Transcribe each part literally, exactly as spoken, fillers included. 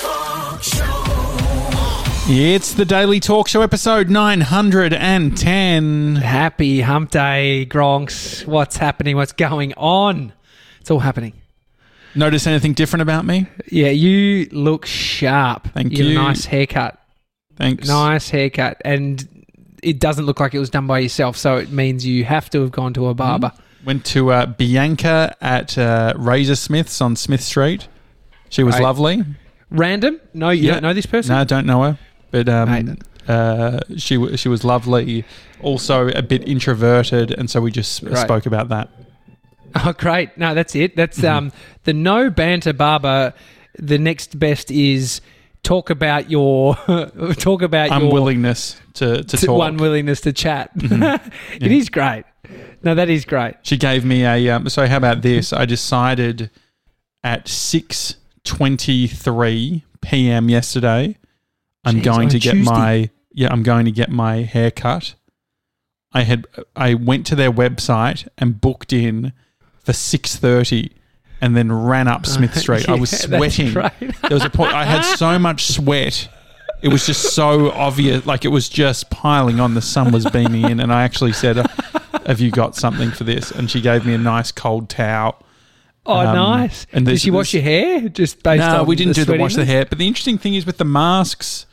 Talk Show. It's the Daily Talk Show, episode nine hundred ten. Happy Hump Day, Gronks. What's happening? What's going on? It's all happening. Notice anything different about me? Yeah, you look sharp. Thank you. You have a nice haircut. Thanks. Nice haircut. And it doesn't look like it was done by yourself, so it means you have to have gone to a barber. Mm-hmm. Went to uh, Bianca at uh, Razorsmiths on Smith Street. She was right. Lovely. Random? No, you yeah. don't know this person? No, I don't know her. But um, uh, she she was lovely, also a bit introverted, and so we just right. spoke about that. Oh, great. No, that's it. That's mm-hmm. um, the no banter barber. The next best is talk about your talk about unwillingness your unwillingness to, to talk. One willingness to chat. Mm-hmm. yeah. It is great. No, that is great. She gave me a um, – so how about this? I decided at six twenty-three p.m. yesterday I'm Jeez, going to get Tuesday. my – yeah, I'm going to get my hair cut. I had I went to their website and booked in for six thirty and then ran up Smith Street. Uh, yeah, I was sweating. Right. There was a point I had so much sweat. It was just so obvious. Like, it was just piling on. The sun was beaming in, and I actually said, have you got something for this? And she gave me a nice cold towel. Oh, um, nice. And this, Did she wash this, your hair just based no, on we didn't the do the wash the hair. But the interesting thing is with the masks,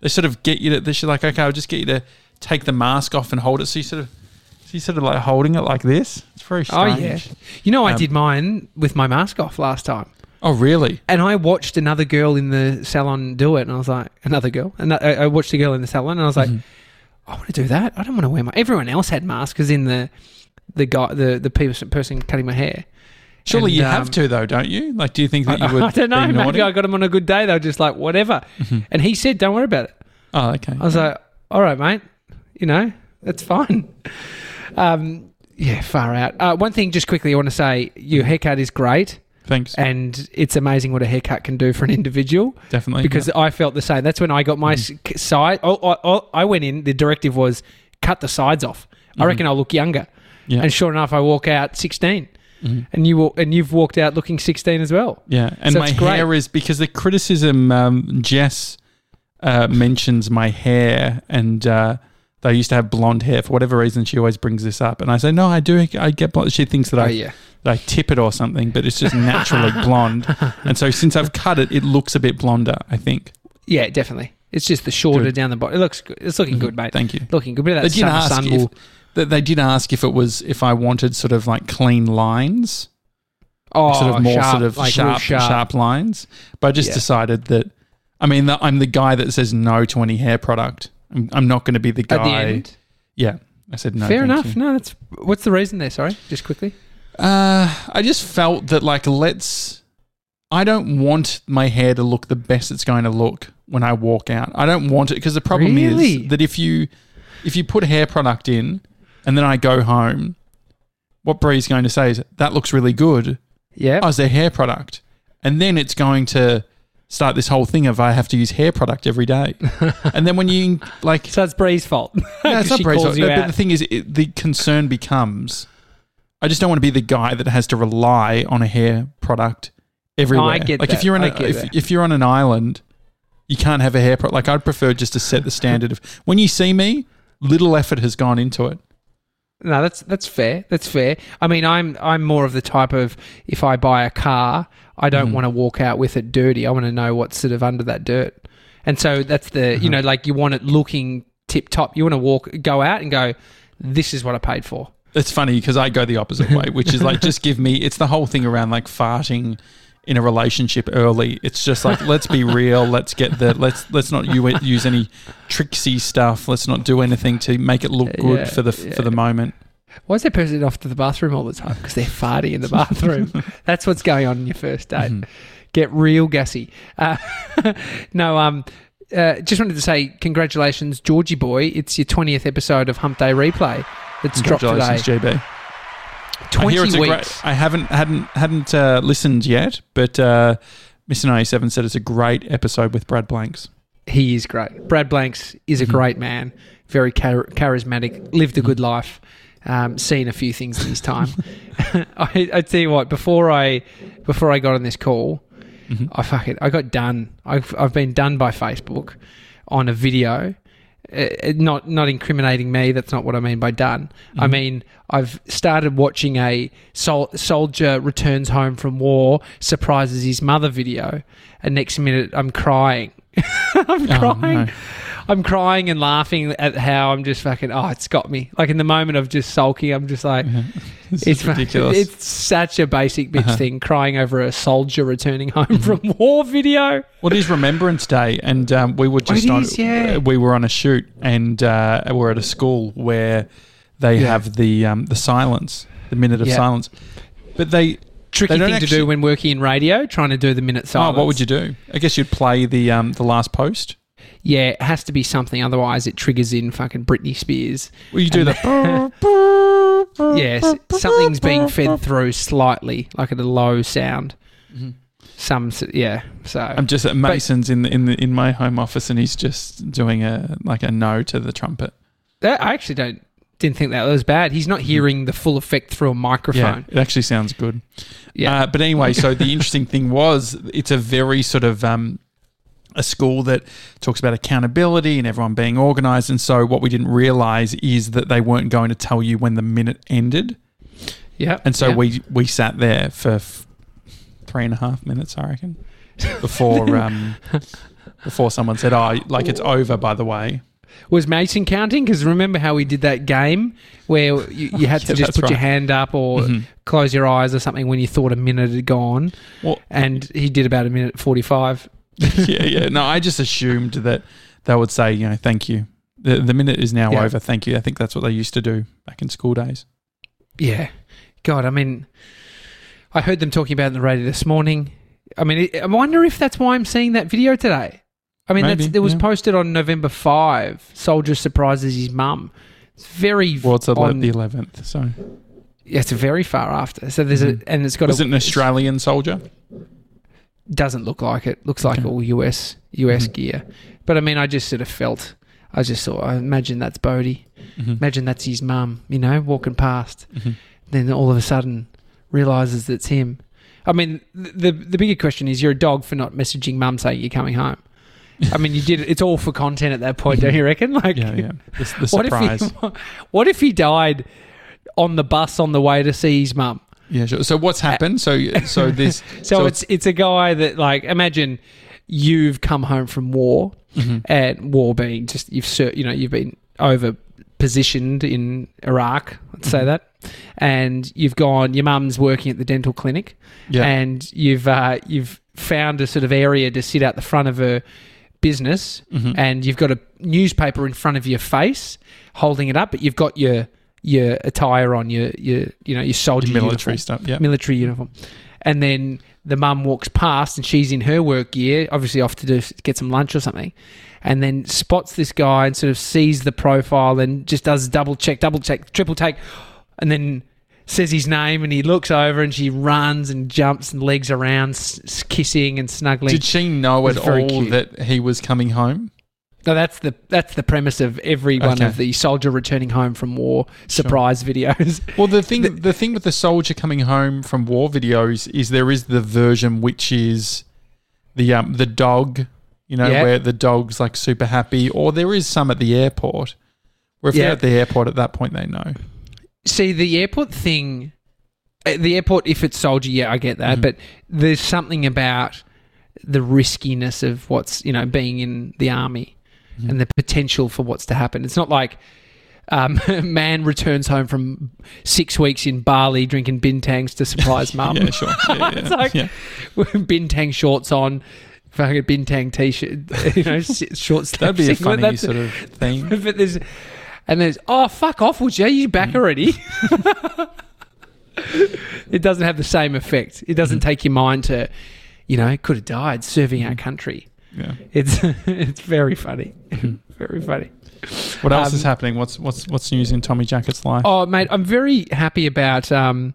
they sort of get you to – they're like, okay, I'll just get you to take the mask off and hold it. So you sort of – you sort of like holding it like this. It's very strange. Oh, yeah. You know, I um, did mine with my mask off last time. Oh, really? And I watched another girl in the salon do it, and I was like, another girl? And I watched the girl in the salon, and I was like, mm-hmm. I want to do that. I don't want to wear my... Everyone else had masks, as in the the guy, the, the person cutting my hair. Surely and, you um, have to, though, don't you? Like, do you think that you I, would I don't know. Maybe naughty? I got him on a good day. They were just like, whatever. Mm-hmm. And he said, don't worry about it. Oh, okay. I was yeah. like, all right, mate. You know, that's fine. Um, yeah, far out. Uh, one thing just quickly I want to say, your haircut is great. Thanks. And it's amazing what a haircut can do for an individual. Definitely. Because yeah. I felt the same. That's when I got my mm. side. Oh, oh, oh, I went in, the directive was cut the sides off. Mm-hmm. I reckon I'll look younger. Yeah. And sure enough, I walk out sixteen. Mm-hmm. And, you, and you've walked out looking sixteen as well. Yeah. And so my hair is, because the criticism, um, Jess uh, mentions my hair and... Uh, They used to have blonde hair. For whatever reason, she always brings this up. And I say, no, I do. I get blonde. She thinks that, oh, I, yeah. that I tip it or something, but it's just naturally blonde. And so since I've cut it, it looks a bit blonder, I think. Yeah, definitely. It's just the shorter good. Down the bottom. It looks good. It's looking mm-hmm. good, mate. Thank you. Looking good. But that they, did ask if, that they did ask if it was if I wanted sort of like clean lines. Oh, sort of more sharp, sort of like sharp, sharp, sharp lines. But I just yeah. decided that, I mean, the, I'm the guy that says no to any hair product. I'm not going to be the guy. At the end? Yeah. I said no. Fair enough. You. No, that's... What's the reason there? Sorry, just quickly. Uh, I just felt that, like, let's... I don't want my hair to look the best it's going to look when I walk out. I don't want it because the problem really? is that if you if you put hair product in and then I go home, what Bree's going to say is, that looks really good. Yeah. Oh, it's their hair product. And then it's going to... start this whole thing of I have to use hair product every day. And then when you like... So it's Bree's fault. No, it's not Bree's fault. No, but the thing is, it, the concern becomes, I just don't want to be the guy that has to rely on a hair product everywhere. Oh, I get like that. If you're on a, if, if you're on an island, you can't have a hair product. Like, I'd prefer just to set the standard of, when you see me, little effort has gone into it. No, that's that's fair. That's fair. I mean, I'm I'm more of the type of, if I buy a car, I don't mm. want to walk out with it dirty. I want to know what's sort of under that dirt. And so that's the, mm-hmm. you know, like, you want it looking tip top. You want to walk, go out and go, this is what I paid for. It's funny because I go the opposite way, which is like, just give me, it's the whole thing around like farting in a relationship early. It's just like, let's be real. Let's get the, let's let's not use any tricksy stuff. Let's not do anything to make it look good yeah, for the yeah. for the moment. Why is that person off to the bathroom all the time? Because they're farty in the bathroom. That's what's going on in your first date. Mm-hmm. Get real gassy. Uh, no, um, uh, just wanted to say congratulations, Georgie boy. It's your twentieth episode of Hump Day Replay. That's dropped today. Congratulations, G B. Twenty I weeks. Great, I haven't hadn't hadn't uh, listened yet, but uh, Mister ninety-seven said it's a great episode with Brad Blanks. He is great. Brad Blanks is a mm-hmm. great man. Very char- charismatic. Lived a good mm-hmm. life. Um, seen a few things in his time. I, I tell you what, before I before I got on this call, Mm-hmm. I fucking I got done. I've I've been done by Facebook on a video. It, it not not incriminating me. That's not what I mean by done. Mm-hmm. I mean I've started watching a sol- soldier returns home from war, surprises his mother video, and next minute I'm crying. I'm oh, crying. No. I'm crying and laughing at how I'm just fucking, oh, it's got me. Like in the moment of just sulking, I'm just like, yeah, it's ridiculous. It's such a basic bitch uh-huh. thing, crying over a soldier returning home mm-hmm. from war video. Well, it is Remembrance Day, and um, we were just on, is, yeah. we were on a shoot, and uh, we're at a school where they yeah. have the um, the silence, the minute of yeah. silence. But they tricky they thing actually, to do when working in radio, trying to do the minute silence. Oh, what would you do? I guess you'd play the um, the last post. Yeah, it has to be something, otherwise it triggers in fucking Britney Spears. Well, you do the... yes, something's being fed through slightly, like at a low sound. Mm-hmm. Some, yeah, so... I'm just at Mason's but, in the, in the, in my home office, and he's just doing a like a no to the trumpet. That, I actually don't didn't think that was bad. He's not hearing the full effect through a microphone. Yeah, it actually sounds good. Yeah. Uh, but anyway, so the interesting thing was, it's a very sort of... Um, a school that talks about accountability and everyone being organised. And so what we didn't realise is that they weren't going to tell you when the minute ended. Yeah. And so yeah. we we sat there for f- three and a half minutes, I reckon, before um, before someone said, oh, like it's over, by the way. Was Mason counting? Because remember how we did that game where you, you had yeah, to just put right. your hand up or mm-hmm. close your eyes or something when you thought a minute had gone. Well, and he did about a minute forty-five. yeah, yeah. No, I just assumed that they would say, you know, thank you. The the minute is now yeah. over, thank you. I think that's what they used to do back in school days. Yeah. God, I mean, I heard them talking about it on the radio this morning. I mean, I wonder if that's why I'm seeing that video today. I mean, Maybe, that's, it was yeah. posted on November fifth. Soldier surprises his mum. It's very... Well, it's on, the eleventh, so... Yeah, it's very far after. So there's mm-hmm. a... And it's got was a... Was it an Australian soldier? Doesn't look like it. Looks like okay. all U S U S mm-hmm. gear. But I mean, I just sort of felt, I just saw, I imagine that's Bodie. Mm-hmm. Imagine that's his mum, you know, walking past. Mm-hmm. Then all of a sudden realises it's him. I mean, the the bigger question is, you're a dog for not messaging mum saying you're coming home. I mean, you did it. It's all for content at that point, don't you reckon? Like, yeah, yeah. The, the surprise. What if, he, what if he died on the bus on the way to see his mum? Yeah, sure. So what's happened? So so this so, so it's, it's it's a guy that, like, imagine you've come home from war, mm-hmm. and war being just you've you know you've been over positioned in Iraq, let's mm-hmm. say that, and you've gone. Your mum's working at the dental clinic, yeah. and you've uh, you've found a sort of area to sit out the front of her business, mm-hmm. and you've got a newspaper in front of your face, holding it up, but you've got your your attire on, your your you know your soldier your military uniform, stuff, yeah, military uniform, and then the mum walks past and she's in her work gear, obviously off to do, get some lunch or something, and then spots this guy and sort of sees the profile and just does double check, double check, triple take, and then says his name and he looks over and she runs and jumps and legs around, s- kissing and snuggling. Did she know at all cute. that he was coming home? No, that's the that's the premise of every one okay. of the soldier returning home from war surprise sure. videos. Well, the thing the, the thing with the soldier coming home from war videos is there is the version which is the um the dog, you know, yeah. where the dog's like super happy, or there is some at the airport. Where if yeah. they're at the airport at that point, they know. See, the airport thing, the airport. If it's soldier, yeah, I get that, mm-hmm. but there's something about the riskiness of what's you know being in the army. Mm-hmm. And the potential for what's to happen. It's not like um, man returns home from six weeks in Bali drinking bintangs to surprise mum. yeah, sure. Yeah, yeah. It's like yeah. bintang shorts on, fucking bintang t-shirt, you know, shorts. That'd be a funny That's, sort of thing. But there's, and there's, oh, fuck off, would you? You back mm-hmm. already? It doesn't have the same effect. It doesn't mm-hmm. take your mind to, you know, could have died serving mm-hmm. our country. Yeah, it's it's very funny, very funny. What else um, is happening? What's what's what's news in Tommy Jacket's life? Oh, mate, I'm very happy about um,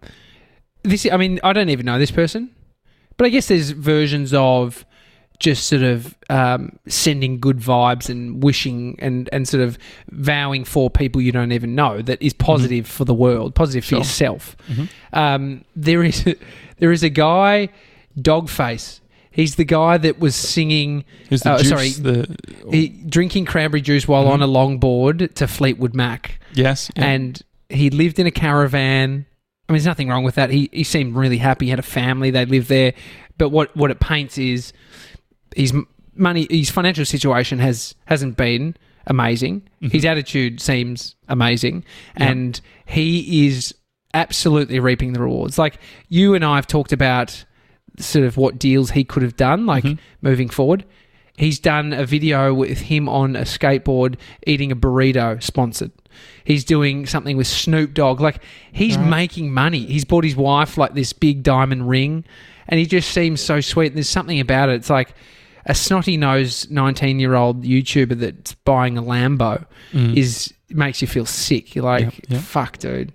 this. I mean, I don't even know this person, but I guess there's versions of just sort of um, sending good vibes and wishing and, and sort of vowing for people you don't even know that is positive mm-hmm. for the world, positive sure. for yourself. Mm-hmm. Um, there is there is a guy, Dogface. He's the guy that was singing, the uh, juice, sorry, the, or, he, drinking cranberry juice while mm-hmm. on a longboard to Fleetwood Mac. Yes. Yeah. And he lived in a caravan. I mean, there's nothing wrong with that. He he seemed really happy. He had a family. They lived there. But what, what it paints is his money, his financial situation has, hasn't been amazing. Mm-hmm. His attitude seems amazing. Yep. And he is absolutely reaping the rewards. Like, you and I have talked about sort of what deals he could have done, like mm-hmm. moving forward. He's done a video with him on a skateboard eating a burrito, sponsored. He's doing something with Snoop Dogg. Like, he's right. making money. He's bought his wife, like, this big diamond ring, and he just seems so sweet. And there's something about it. It's like a snotty-nosed nineteen-year-old YouTuber that's buying a Lambo mm. is makes you feel sick. You're like, yep, yep. fuck, dude.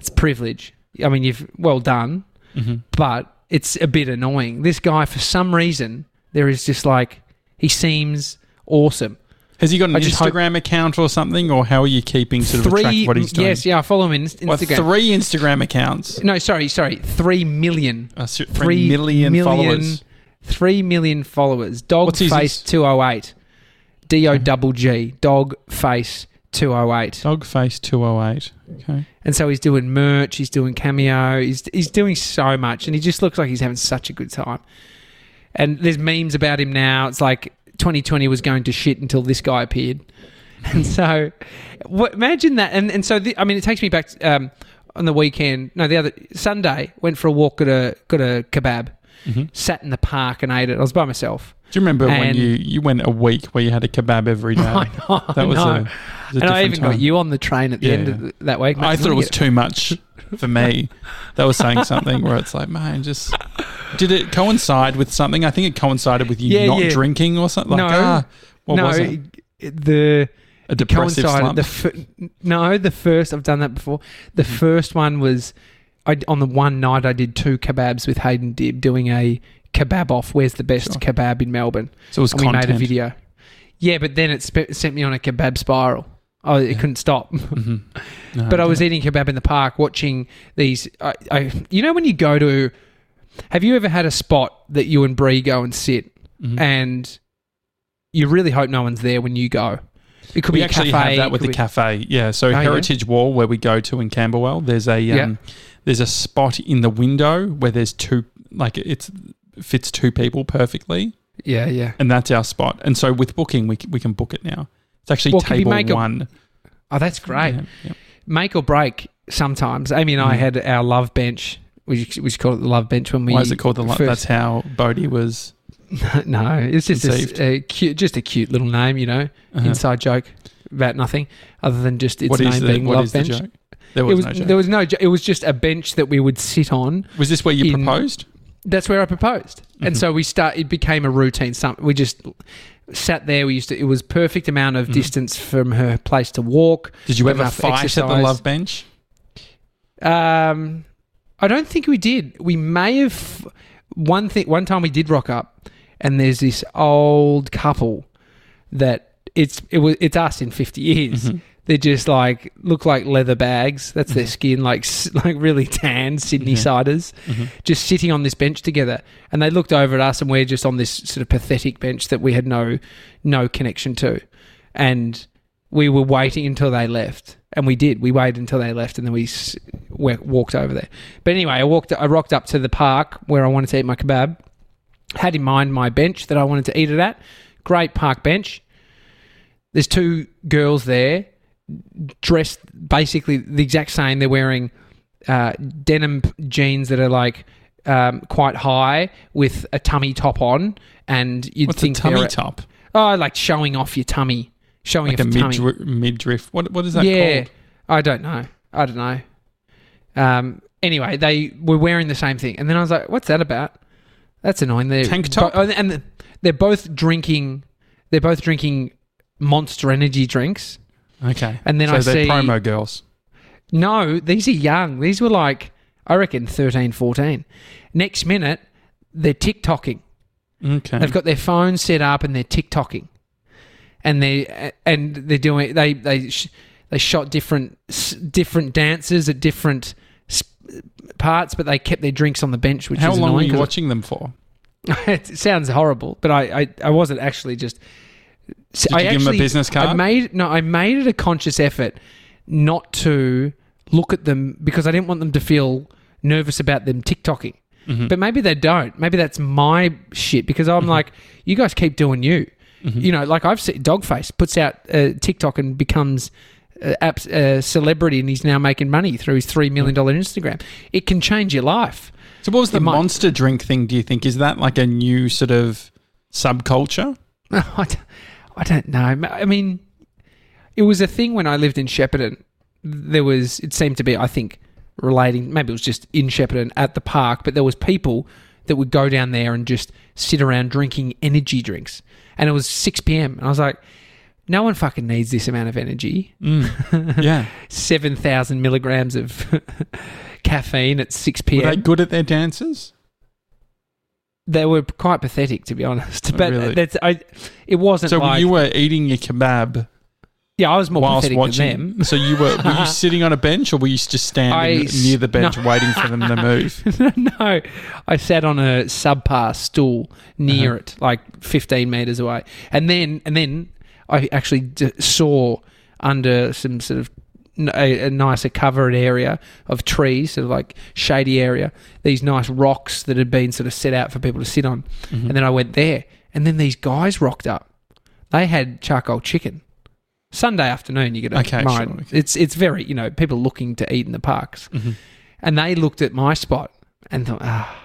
It's privilege. I mean, you've well done, mm-hmm. but it's a bit annoying. This guy, for some reason, there is just like, he seems awesome. Has he got an Instagram hope- account or something, or how are you keeping sort of three, a track of what he's doing? Yes, yeah, I follow him on Instagram. Well, three Instagram accounts. No, sorry, sorry, three million. Uh, so three, three million, million followers. Three million followers. Dogface two oh eight. D O G G. Dogface two oh eight. Dogface two oh eight. Okay. And so he's doing merch, he's doing cameo, he's he's doing so much, and he just looks like he's having such a good time. And there's memes about him now. It's like twenty twenty was going to shit until this guy appeared. And so what, imagine that. And and so, the, I mean, it takes me back um, on the weekend. No, the other Sunday, went for a walk, got a, got a kebab, mm-hmm. sat in the park and ate it. I was by myself. Do you remember and when you, you went a week where you had a kebab every day? I know. That was, I know. A, was a And I even time. got you on the train at the yeah. end of the, that week. Mate, I thought it was it. too much for me. That was saying something where it's like, man, just... Did it coincide with something? I think it coincided with you yeah, not yeah. drinking or something. Like, no. Ah, what no, was it? The... A depressive slump? The f- no, the first... I've done that before. The mm-hmm. first one was... I, on the one night, I did two kebabs with Hayden Dibb doing a... kebab off, where's the best sure. kebab in Melbourne? So it was and content. We made a video. Yeah, but then it spe- sent me on a kebab spiral. Oh, it yeah. couldn't stop. Mm-hmm. No, but I, I was eating kebab in the park, watching these... I, I, you know when you go to... Have you ever had a spot that you and Bree go and sit mm-hmm. and you really hope no one's there when you go? It could we be a cafe. We actually have that with the be... cafe, yeah. So oh, Heritage yeah? Wall, where we go to in Camberwell, there's a, um, yeah. there's a spot in the window where there's two... Like, it's... fits two people perfectly. Yeah, yeah. And that's our spot. And so with booking, we we can book it now. It's actually well, table make one. Or, oh, that's great. Yeah, yeah. Make or break sometimes. Amy and mm. I had our love bench. We just called it the love bench when we... Why is it called the love bench? That's how Bodhi was... No, it's just a, a cute, just a cute little name, you know, uh-huh. inside joke about nothing other than just its what name the, being what love is bench. The joke? There was, was no joke. There was no joke. It was just a bench that we would sit on. Was this where you in, proposed? That's where I proposed. And mm-hmm. so we start. It became a routine. Some, we just sat there. We used to. It was perfect amount of mm-hmm. distance from her place to walk. Did you ever fight exercise. at the love bench? Um, I don't think we did. We may have one thing. One time we did rock up, and there's this old couple that it's it was it's us in fifty years. Mm-hmm. They're just like, look like leather bags. That's mm-hmm. their skin, like like really tan Sydney yeah. ciders, mm-hmm. just sitting on this bench together. And they looked over at us and we're just on this sort of pathetic bench that we had no no connection to. And we were waiting until they left. And we did. We waited until they left and then we s- walked over there. But anyway, I walked. I rocked up to the park where I wanted to eat my kebab. Had in mind my bench that I wanted to eat it at. Great park bench. There's two girls there. Dressed basically the exact same. They're wearing uh, denim jeans that are like um, quite high with a tummy top on, and you'd What's think a tummy top. Oh, like showing off your tummy, showing like off a your midri- tummy. Midriff. What what is that yeah, called? I don't know. I don't know. Um, anyway, they were wearing the same thing, and then I was like, "What's that about? That's annoying." They're tank top, bo- and they're both drinking. They're both drinking Monster Energy drinks. Okay. And then so I see... So they're promo girls. No, these are young. These were like, I reckon, thirteen, fourteen. Next minute, they're TikToking. Okay. They've got their phone set up and they're TikToking. And, they, and they're doing... They they they shot different different dances at different parts, but they kept their drinks on the bench, which How is annoying. How long were you watching them for? It sounds horrible, but I, I, I wasn't actually just... Did I you actually, give him a business card? I made, no, I made it a conscious effort not to look at them because I didn't want them to feel nervous about them TikToking. Mm-hmm. But maybe they don't. Maybe that's my shit because I'm mm-hmm. like, you guys keep doing you. Mm-hmm. You know, like I've seen Dogface puts out uh, TikTok and becomes a celebrity and he's now making money through his three million dollars Instagram. It can change your life. So what was the monster drink thing, do you think? Is that like a new sort of subculture? I don't, I don't know. I mean, it was a thing when I lived in Shepparton. There was, it seemed to be, I think, relating, maybe it was just in Shepparton at the park, but there was people that would go down there and just sit around drinking energy drinks. And it was six p.m. And I was like, no one fucking needs this amount of energy. Mm. Yeah. seven thousand milligrams of caffeine at six p.m. Were they good at their dances? They were quite pathetic, to be honest. But oh, really? that's, I, it wasn't so like... So you were eating your kebab... Yeah, I was more pathetic watching. than them. So you were were you sitting on a bench or were you just standing I, near the bench no. waiting for them to move? No, I sat on a subpar stool near uh-huh. it, like fifteen metres away. And then... And then I actually d- saw under some sort of n- a, a nicer covered area of trees, sort of like shady area, these nice rocks that had been sort of set out for people to sit on. Mm-hmm. And then I went there. And then these guys rocked up. They had charcoal chicken. Sunday afternoon, you get a okay, mind. Sure, okay. It's, it's very, you know, people looking to eat in the parks. Mm-hmm. And they looked at my spot and thought, ah.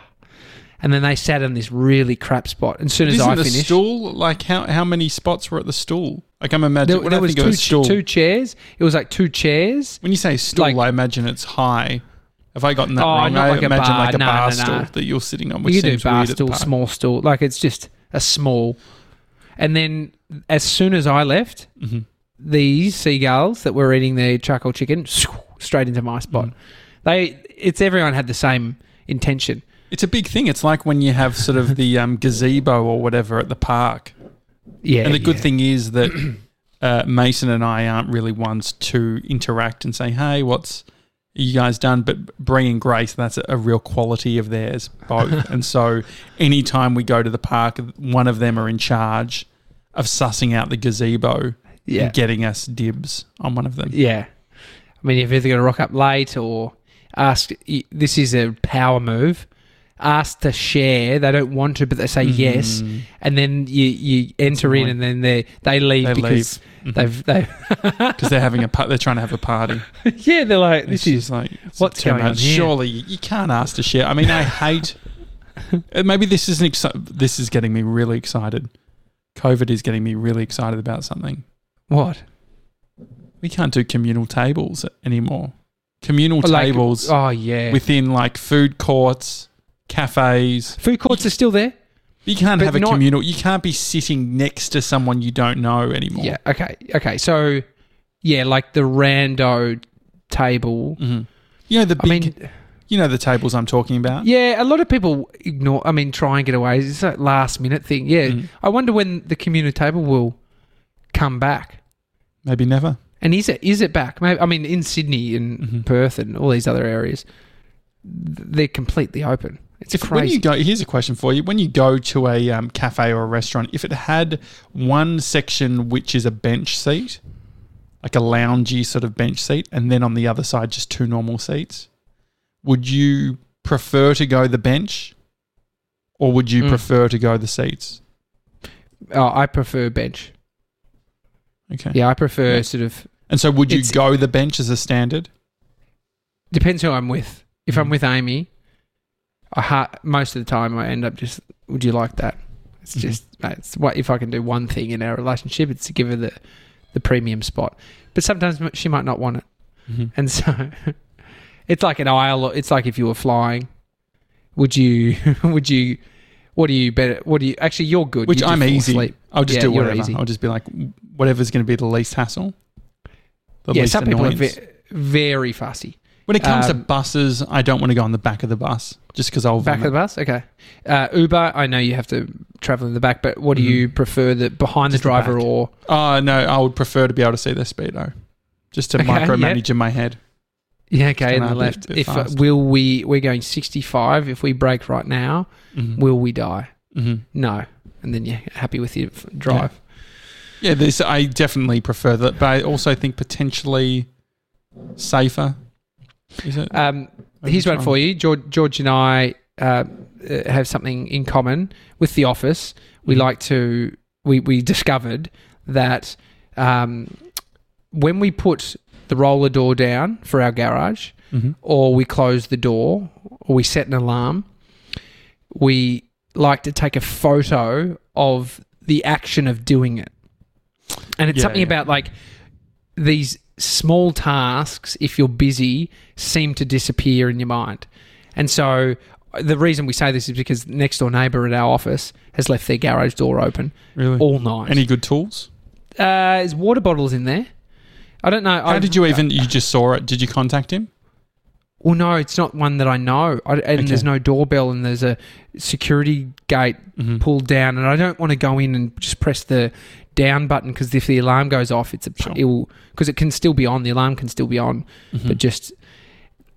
And then they sat in this really crap spot. And as soon as I finished... the stool, like how, how many spots were at the stool? Like I'm imagining... There, there was, two, stool? two chairs. It was like two chairs. When you say stool, like, I imagine it's high. Have I gotten that oh, wrong? I like imagine like a no, bar no, no, stool no. that you're sitting on, which you seems weird. You do bar stool, small stool. Like it's just a small... And then as soon as I left, mm-hmm. these seagulls that were eating their charcoal chicken, straight into my spot. Mm. They, it's everyone had the same intention. It's a big thing. It's like when you have sort of the um, gazebo or whatever at the park. Yeah. And the good yeah. thing is that uh, Mason and I aren't really ones to interact and say, hey, what's you guys done? But Bree and Grace, that's a real quality of theirs both. And so anytime we go to the park, one of them are in charge of sussing out the gazebo yeah. and getting us dibs on one of them. Yeah. I mean, if you're either going to rock up late or ask, this is a power move. Asked to share, they don't want to, but they say mm. yes, and then you, you enter in, and then they they leave they because leave. they've they because they're having a they're trying to have a party. Yeah, they're like this it's is like what's going much. on here? Surely you can't ask to share. I mean, I hate. Maybe this is an exci- this is getting me really excited. COVID is getting me really excited about something. What? We can't do communal tables anymore. Communal like, tables. Oh yeah. Within like food courts. Cafes. Food courts are still there. You can't have a not, communal... You can't be sitting next to someone you don't know anymore. Yeah, okay. Okay, so, yeah, like the rando table. Mm-hmm. You know the big... I mean, you know the tables I'm talking about? Yeah, a lot of people ignore... I mean, try and get away. It's that last-minute thing, yeah. Mm-hmm. I wonder when the communal table will come back. Maybe never. And is it is it back? Maybe, I mean, in Sydney and mm-hmm. Perth and all these other areas, they're completely open. It's if, crazy. When you go, here's a question for you. When you go to a um, cafe or a restaurant, if it had one section which is a bench seat, like a loungy sort of bench seat, and then on the other side just two normal seats, would you prefer to go the bench or would you mm. prefer to go the seats? Oh, I prefer bench. Okay. Yeah, I prefer yeah. sort of... And so would you go the bench as a standard? Depends who I'm with. If mm. I'm with Amy... I ha- most of the time I end up just, would you like that? It's just, mm-hmm. no, it's what if I can do one thing in our relationship, it's to give her the, the premium spot. But sometimes she might not want it. Mm-hmm. And so it's like an aisle. It's like if you were flying, would you, would you, what do you better, what do you, actually you're good. Which you I'm easy. Asleep. I'll just yeah, do whatever. Easy. I'll just be like, whatever's going to be the least hassle. The yeah, least some annoyance. People are ve- very fussy. When it comes um, to buses, I don't want to go on the back of the bus just because I'll vomit. Back of the bus? Okay. Uh, Uber, I know you have to travel in the back, but what do mm-hmm. you prefer, the behind just the driver the or? Oh, no, I would prefer to be able to see their speedo just to okay, micromanage yeah. in my head. Yeah, okay, in the left. If uh, will we, we're going sixty-five. If we brake right now, mm-hmm. will we die? Mm-hmm. No. And then you're happy with your drive. Yeah, yeah this I definitely prefer that, but I also think potentially safer. Is it? Um, here's one for you. George, George and I uh, have something in common with The Office. We like to we, – we discovered that um, when we put the roller door down for our garage, mm-hmm. or we close the door or we set an alarm, we like to take a photo of the action of doing it. And it's yeah, something yeah. about like these small tasks, if you're busy, seem to disappear in your mind. And so – the reason we say this is because next door neighbour at our office has left their garage door open really? all night. Any good tools? Uh, there's water bottles in there. I don't know. How I've, did you even, uh, you just saw it. Did you contact him? Well, no, it's not one that I know. I, and okay. there's no doorbell and there's a security gate mm-hmm. pulled down. And I don't want to go in and just press the down button because if the alarm goes off, it's a sure. it'll, because it can still be on. The alarm can still be on, mm-hmm. but just...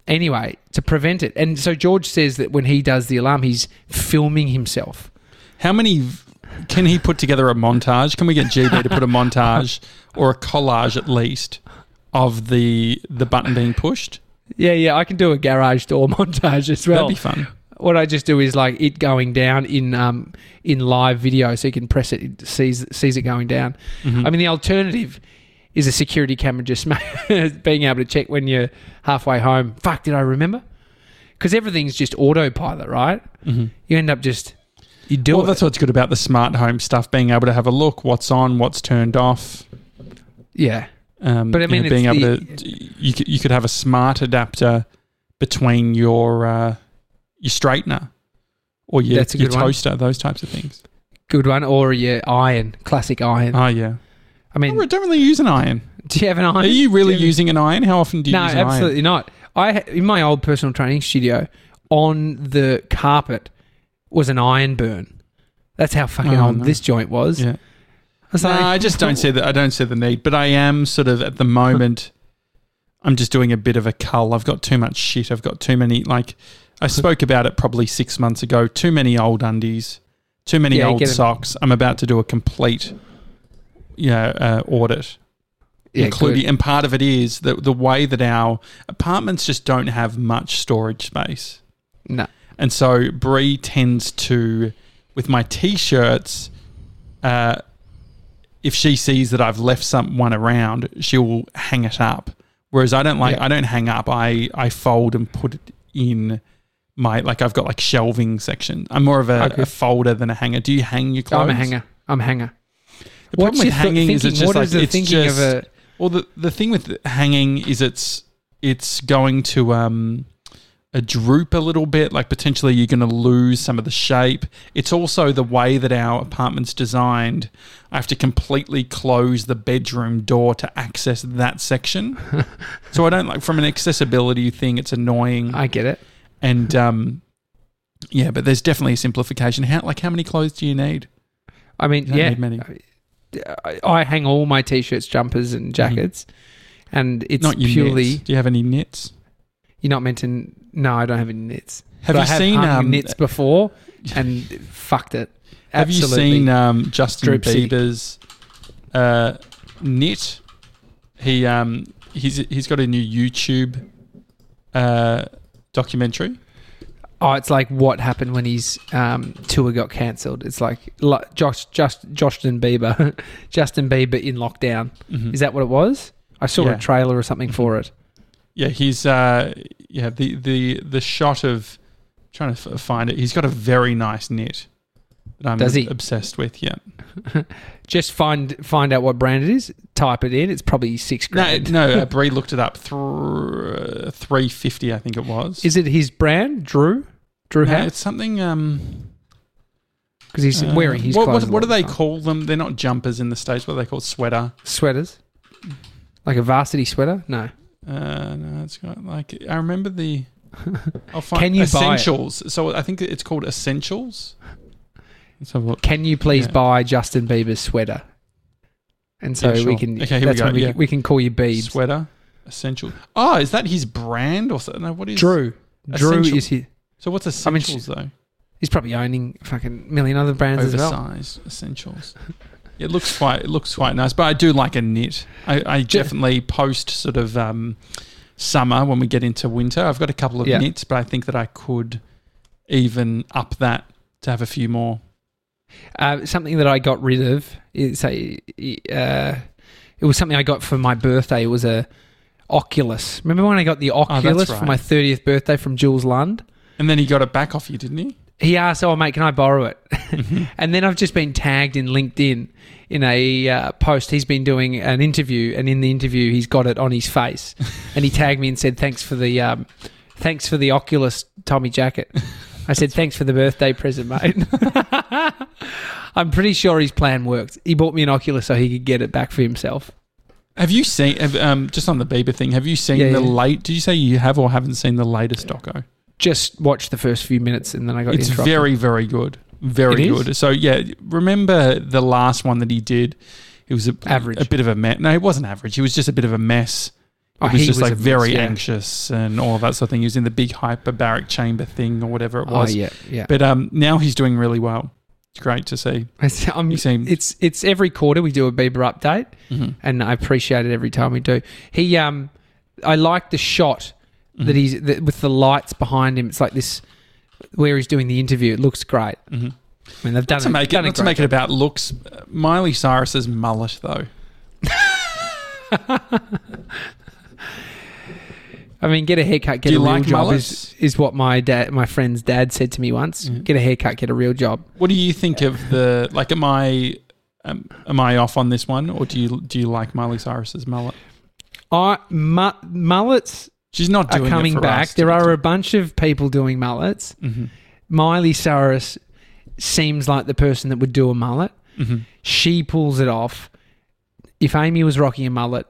Anyway, to prevent it. And so George says that when he does the alarm, he's filming himself. How many – can he put together a montage? Can we get G B to put a montage or a collage at least of the the button being pushed? Yeah, yeah. I can do a garage door montage as well. That'd be fun. What I just do is like it going down in um in live video so you can press it, it sees, sees it going down. Mm-hmm. I mean the alternative – is a security camera just being able to check when you're halfway home. Fuck, did I remember? Because everything's just autopilot, right? Mm-hmm. You end up just, you do well, it. Well, that's what's good about the smart home stuff, being able to have a look, what's on, what's turned off. Yeah. Um, but I mean, you know, being able the, to, you could, you could have a smart adapter between your uh, your straightener or your, your toaster, one. Those types of things. Good one. Or your iron, classic iron. Oh, yeah. I mean, I don't really use an iron. Do you have an iron? Are you really you using an iron? How often do you no, use an iron? No, absolutely not. I in my old personal training studio, on the carpet was an iron burn. That's how fucking oh, old no. this joint was. Yeah. I, was no, like, I just don't see the I don't see the need, but I am sort of at the moment. I'm just doing a bit of a cull. I've got too much shit. I've got too many. Like I spoke about it probably six months ago. Too many old undies. Too many yeah, old socks. I'm about to do a complete. Yeah, uh, audit, yeah, including, good. And part of it is the the way that our apartments just don't have much storage space. No, and so Bree tends to, with my t-shirts, uh, if she sees that I've left someone around, she will hang it up. Whereas I don't like, yeah. I don't hang up. I I fold and put it in my like I've got like shelving section. I'm more of a, okay. a folder than a hanger. Do you hang your clothes? I'm a hanger. I'm a hanger. The What's problem with hanging thinking? is it's just what like the it's just. Of a- well, the the thing with hanging is it's it's going to um, a droop a little bit. Like potentially you're going to lose some of the shape. It's also the way that our apartment's designed. I have to completely close the bedroom door to access that section. So I don't like from an accessibility thing. It's annoying. I get it. And um, yeah, but there's definitely a simplification. How like how many clothes do you need? I mean, you don't yeah. need many. I hang all my t-shirts, jumpers, and jackets, mm-hmm. and it's not your purely. Knits. Do you have any knits? You're not meant to. No, I don't have any knits. Have but you I have seen um, knits before? And fucked it. Absolutely. Have you seen um, Justin Droopsy. Bieber's uh, knit? He um he's he's got a new YouTube uh, documentary. Oh, it's like what happened when his um, tour got cancelled. It's like Josh, Josh, Justin Bieber, Justin Bieber in lockdown. Mm-hmm. Is that what it was? I saw yeah. a trailer or something for it. Yeah, he's uh, yeah the the the shot of I'm trying to find it. He's got a very nice knit that I'm Does he? obsessed with. Yeah, just find find out what brand it is. Type it in. It's probably six grand. No, no uh, Bree looked it up. Th- three fifty, I think it was. Is it his brand, Drew? Drew no, Hat? It's something. Um, because he's uh, wearing his. What, what, what do they time. call them? They're not jumpers in the States. What are they called? Sweater. Sweaters. Like a varsity sweater? No. Uh, no, it's got like I remember the. I'll find Can you Essentials? Buy it? So I think it's called Essentials. Let's have a look. Can you please yeah. buy Justin Bieber's sweater? And so yeah, sure. we can. Okay, here that's we go. When we, yeah. we can call you Biebs. Sweater essential. Oh, is that his brand or something? No, what is Drew? Essential. Drew is his. So what's Essentials I mean, though? He's probably owning fucking a million other brands as well. Oversized essentials. It looks quite. It looks quite nice, but I do like a knit. I, I definitely post sort of um, summer when we get into winter. I've got a couple of yeah. knits, but I think that I could even up that to have a few more. Uh, something that I got rid of is a. Uh, it was something I got for my birthday. It was a Oculus. Remember when I got the Oculus oh, right. for my thirtieth birthday from Jules Lund? And then he got it back off you, didn't he? He asked, oh, mate, can I borrow it? Mm-hmm. And then I've just been tagged in LinkedIn in a uh, post. He's been doing an interview, and in the interview, he's got it on his face. And he tagged me and said, thanks for the um, thanks for the Oculus Tommy jacket. I said, thanks for the birthday present, mate. I'm pretty sure his plan worked. He bought me an Oculus so he could get it back for himself. Have you seen, have, um, just on the Bieber thing, have you seen yeah, the yeah. late, did you say you have or haven't seen the latest doco? Just watched the first few minutes and then I got it's interrupted. It's very, very good. Very good. So, yeah, remember the last one that he did? It was a, average. a bit of a mess. No, it wasn't average. It was just a bit of a mess. It oh, was he just was like very mess, yeah. anxious and all of that sort of thing. He was in the big hyperbaric chamber thing or whatever it was. Oh, yeah, yeah. But um, now he's doing really well. It's great to see. I'm, it's it's every quarter we do a Bieber update mm-hmm. and I appreciate it every time we do. He, um, I like the shot. Mm-hmm. That he's that with the lights behind him. It's like this, where he's doing the interview. It looks great. Mm-hmm. I mean, they've done not to make it, it, not to make it about looks. Uh, Miley Cyrus's mullet, though. I mean, get a haircut, get Do you a real like job mullets? is is what my dad, my friend's dad, said to me once. Mm-hmm. Get a haircut, get a real job. What do you think of the like? Am I um, am I off on this one, or do you do you like Miley Cyrus's mullet? I mu- mullets. She's not doing are coming it for back. Us, there are a bunch of people doing mullets. Mm-hmm. Miley Cyrus seems like the person that would do a mullet. Mm-hmm. She pulls it off. If Amy was rocking a mullet,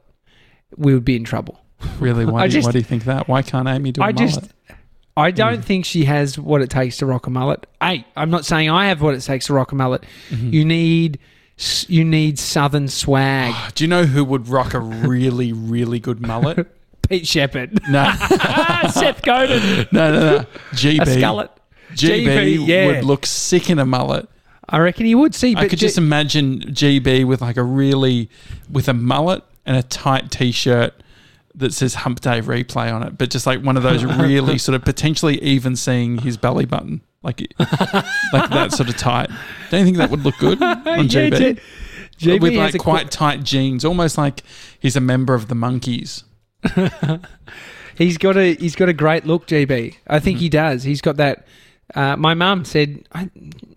we would be in trouble. Really? Why, do, just, why do you think that? Why can't Amy do I a mullet? Just, I don't mm. think she has what it takes to rock a mullet. Hey, I'm not saying I have what it takes to rock a mullet. Mm-hmm. You need... You need southern swag. Oh, do you know who would rock a really, really good mullet? Pete Shepard. No. Seth Godin. No, no, no. G B. A skullet. G B, G B yeah. would look sick in a mullet. I reckon he would. See, but I could G- just imagine G B with like a really, with a mullet and a tight T-shirt that says Hump Day Replay on it, but just like one of those really sort of potentially even seeing his belly button, like like that sort of tight. Don't you think that would look good on yeah, G B? G- G B with like quite qu- tight jeans, almost like he's a member of the Monkees. he's got a he's got a great look, G B. I think mm-hmm. he does. He's got that. Uh, my mum said, I,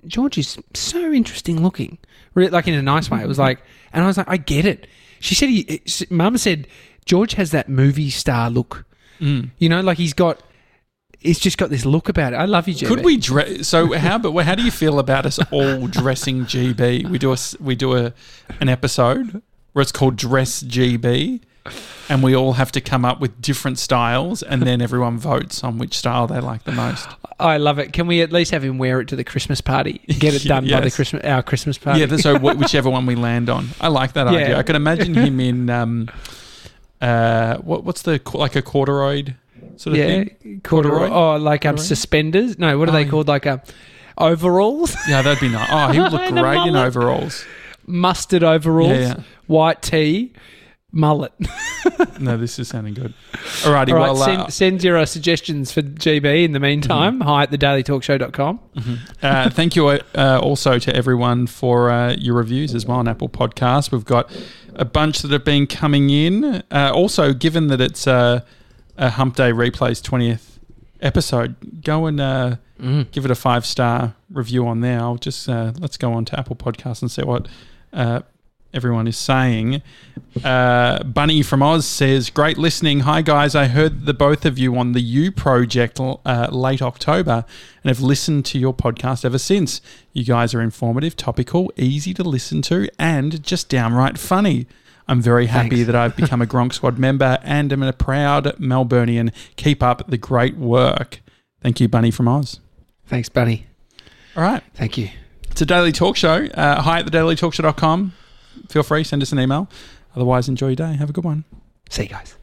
"George is so interesting looking," really, like in a nice way. It was like, and I was like, "I get it." She said, "He." Mum said, "George has that movie star look." Mm. You know, like he's got. It's just got this look about it. I love you, G B. Could we dress? So how? But how do you feel about us all dressing G B? We do a we do a an episode where it's called Dress G B. And we all have to come up with different styles, and then everyone votes on which style they like the most. I love it. Can we at least have him wear it to the Christmas party? Get it done yes. by the Christmas our Christmas party. Yeah, so whichever one we land on. I like that yeah. idea. I can imagine him in um, uh, what, what's the like a corduroy sort of yeah, thing? Corduroy. corduroy. Oh, like um, corduroy? suspenders? No, what are oh, they called? Like um, overalls? Yeah, that'd be nice. Oh, he would look great mullet. in overalls. Mustard overalls, yeah, yeah. white tee. Mullet. No, this is sounding good. Alrighty, All right, well, send, uh, send your uh, suggestions for G B in the meantime. Mm-hmm. Hi at the daily talk show dot com. Mm-hmm. Uh, thank you uh, also to everyone for uh, your reviews as well on Apple Podcasts. We've got a bunch that have been coming in. Uh, also, given that it's uh, a Hump Day Replay's twentieth episode, go and uh, mm. give it a five star review on there. I'll just uh, let's go on to Apple Podcasts and see what. Uh, Everyone is saying. Uh, Bunny from Oz says, great listening. Hi, guys. I heard the both of you on the You Project uh, late October and have listened to your podcast ever since. You guys are informative, topical, easy to listen to, and just downright funny. I'm very happy Thanks. that I've become a Gronk Squad member and am a proud Melburnian. Keep up the great work. Thank you, Bunny from Oz. Thanks, Bunny. All right. Thank you. It's a Daily Talk Show. Uh, hi at the daily talk show dot com. Feel free, send us an email. Otherwise, enjoy your day. Have a good one. See you guys.